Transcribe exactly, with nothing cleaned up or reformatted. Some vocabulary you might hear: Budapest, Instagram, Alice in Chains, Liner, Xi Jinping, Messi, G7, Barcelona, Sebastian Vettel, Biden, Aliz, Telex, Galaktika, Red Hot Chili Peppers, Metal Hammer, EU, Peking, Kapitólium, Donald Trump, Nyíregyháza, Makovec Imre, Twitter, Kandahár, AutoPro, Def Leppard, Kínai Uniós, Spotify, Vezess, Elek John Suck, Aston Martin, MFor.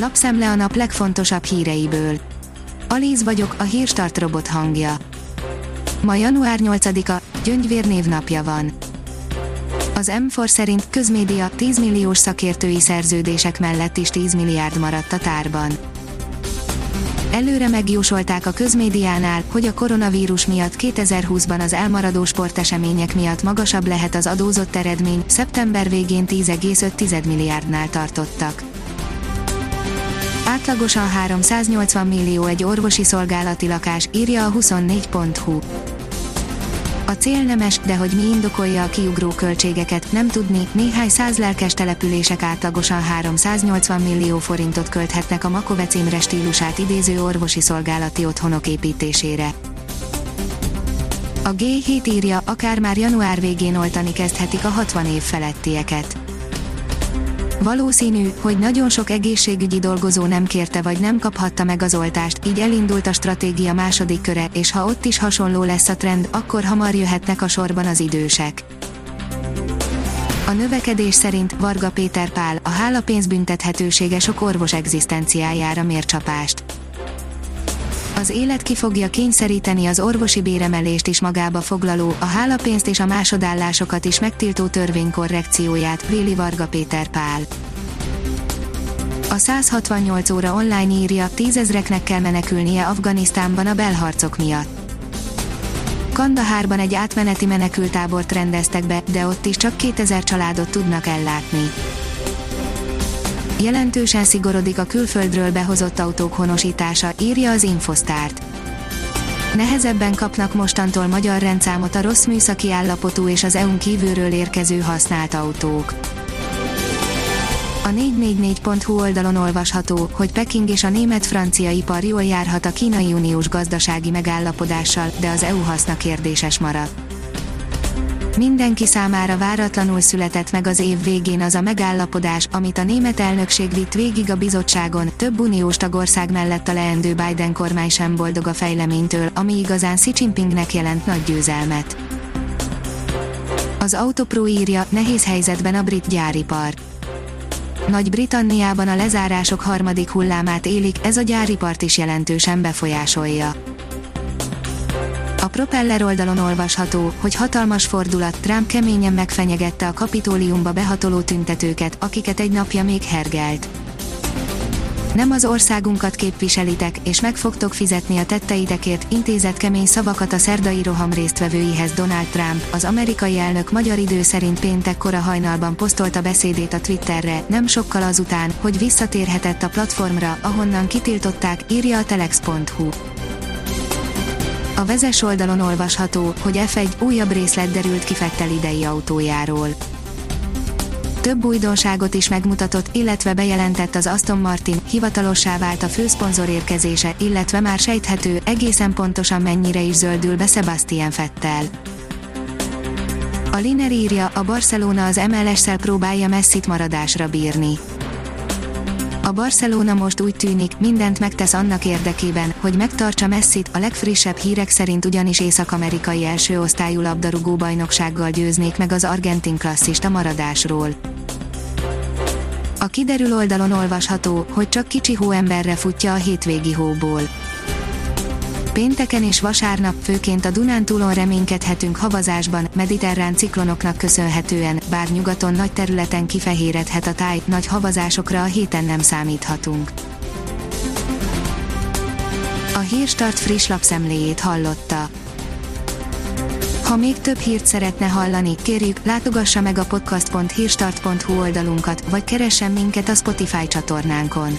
Lapszem le a nap legfontosabb híreiből. Aliz vagyok, a Hírstart robot hangja. Ma január nyolcadika, Gyöngyvér névnapja van. Az MFor szerint közmédia tízmilliós szakértői szerződések mellett is tíz milliárd maradt a tárban. Előre megjósolták a közmédiánál, hogy a koronavírus miatt kétezer-húszban az elmaradó sportesemények miatt magasabb lehet az adózott eredmény, szeptember végén tíz egész öt milliárdnál tartottak. Átlagosan háromszáznyolcvan millió egy orvosi szolgálati lakás, írja a huszonnégy pont hu. A cél nemes, de hogy mi indokolja a kiugró költségeket, nem tudni. Néhány száz lelkes települések átlagosan háromszáznyolcvan millió forintot költhetnek a Makovec Imre stílusát idéző orvosi szolgálati otthonok építésére. A gé hét írja, akár már január végén oltani kezdhetik a hatvan év felettieket. Valószínű, hogy nagyon sok egészségügyi dolgozó nem kérte vagy nem kaphatta meg az oltást, így elindult a stratégia második köre, és ha ott is hasonló lesz a trend, akkor hamar jöhetnek a sorban az idősek. A növekedés szerint Varga Péter Pál, a hálapénz büntethetősége sok orvos egzisztenciájára mér csapást. Az élet ki fogja kényszeríteni az orvosi béremelést is magába foglaló, a hálapénzt és a másodállásokat is megtiltó törvény korrekcióját, véli Varga Péter Pál. A száz hatvannyolc óra online írja, tízezreknek kell menekülnie Afganisztánban a belharcok miatt. Kandahárban egy átmeneti menekültábort rendeztek be, de ott is csak kétezer családot tudnak ellátni. Jelentősen szigorodik a külföldről behozott autók honosítása, írja az Infostart. Nehezebben kapnak mostantól magyar rendszámot a rossz műszaki állapotú és az é u-n kívülről érkező használt autók. A négyszáznegyvennégy pont hu oldalon olvasható, hogy Peking és a német-francia ipar jól járhat a Kínai Uniós gazdasági megállapodással, de az é u haszna kérdéses marad. Mindenki számára váratlanul született meg az év végén az a megállapodás, amit a német elnökség vitt végig a bizottságon, több uniós tagország mellett a leendő Biden kormány sem boldog a fejleménytől, ami igazán Xi Jinpingnek jelent nagy győzelmet. Az AutoPro írja, nehéz helyzetben a brit gyáripar. Nagy-Britanniában a lezárások harmadik hullámát élik, ez a gyáripart is jelentősen befolyásolja. A Propeller oldalon olvasható, hogy hatalmas fordulat, Trump keményen megfenyegette a Kapitóliumba behatoló tüntetőket, akiket egy napja még hergelt. Nem az országunkat képviselitek, és meg fogtok fizetni a tetteitekért, intézett kemény szavakat a szerdai roham résztvevőihez Donald Trump, az amerikai elnök magyar idő szerint péntek kora hajnalban posztolta beszédét a Twitterre, nem sokkal azután, hogy visszatérhetett a platformra, ahonnan kitiltották, írja a Telex pont hu. A Vezess oldalon olvasható, hogy ef egy újabb részlet derült ki Vettel idei autójáról. Több újdonságot is megmutatott, illetve bejelentett az Aston Martin, hivatalossá vált a főszponzor érkezése, illetve már sejthető, egészen pontosan mennyire is zöldül be Sebastian Vettel. A Liner írja, a Barcelona az em el es-szel próbálja Messit maradásra bírni. A Barcelona most úgy tűnik, mindent megtesz annak érdekében, hogy megtartsa Messit, a legfrissebb hírek szerint ugyanis észak-amerikai első osztályú labdarúgó bajnoksággal győznék meg az argentin klasszista maradásról. A Kiderül oldalon olvasható, hogy csak kicsi hóemberre futja a hétvégi hóból. Pénteken és vasárnap főként a Dunántúlon reménykedhetünk havazásban, mediterrán ciklonoknak köszönhetően, bár nyugaton nagy területen kifehéredhet a táj, nagy havazásokra a héten nem számíthatunk. A Hírstart friss lapszemléjét hallotta. Ha még több hírt szeretne hallani, kérjük, látogassa meg a podcast pont hírstart pont hu oldalunkat, vagy keressen minket a Spotify csatornánkon.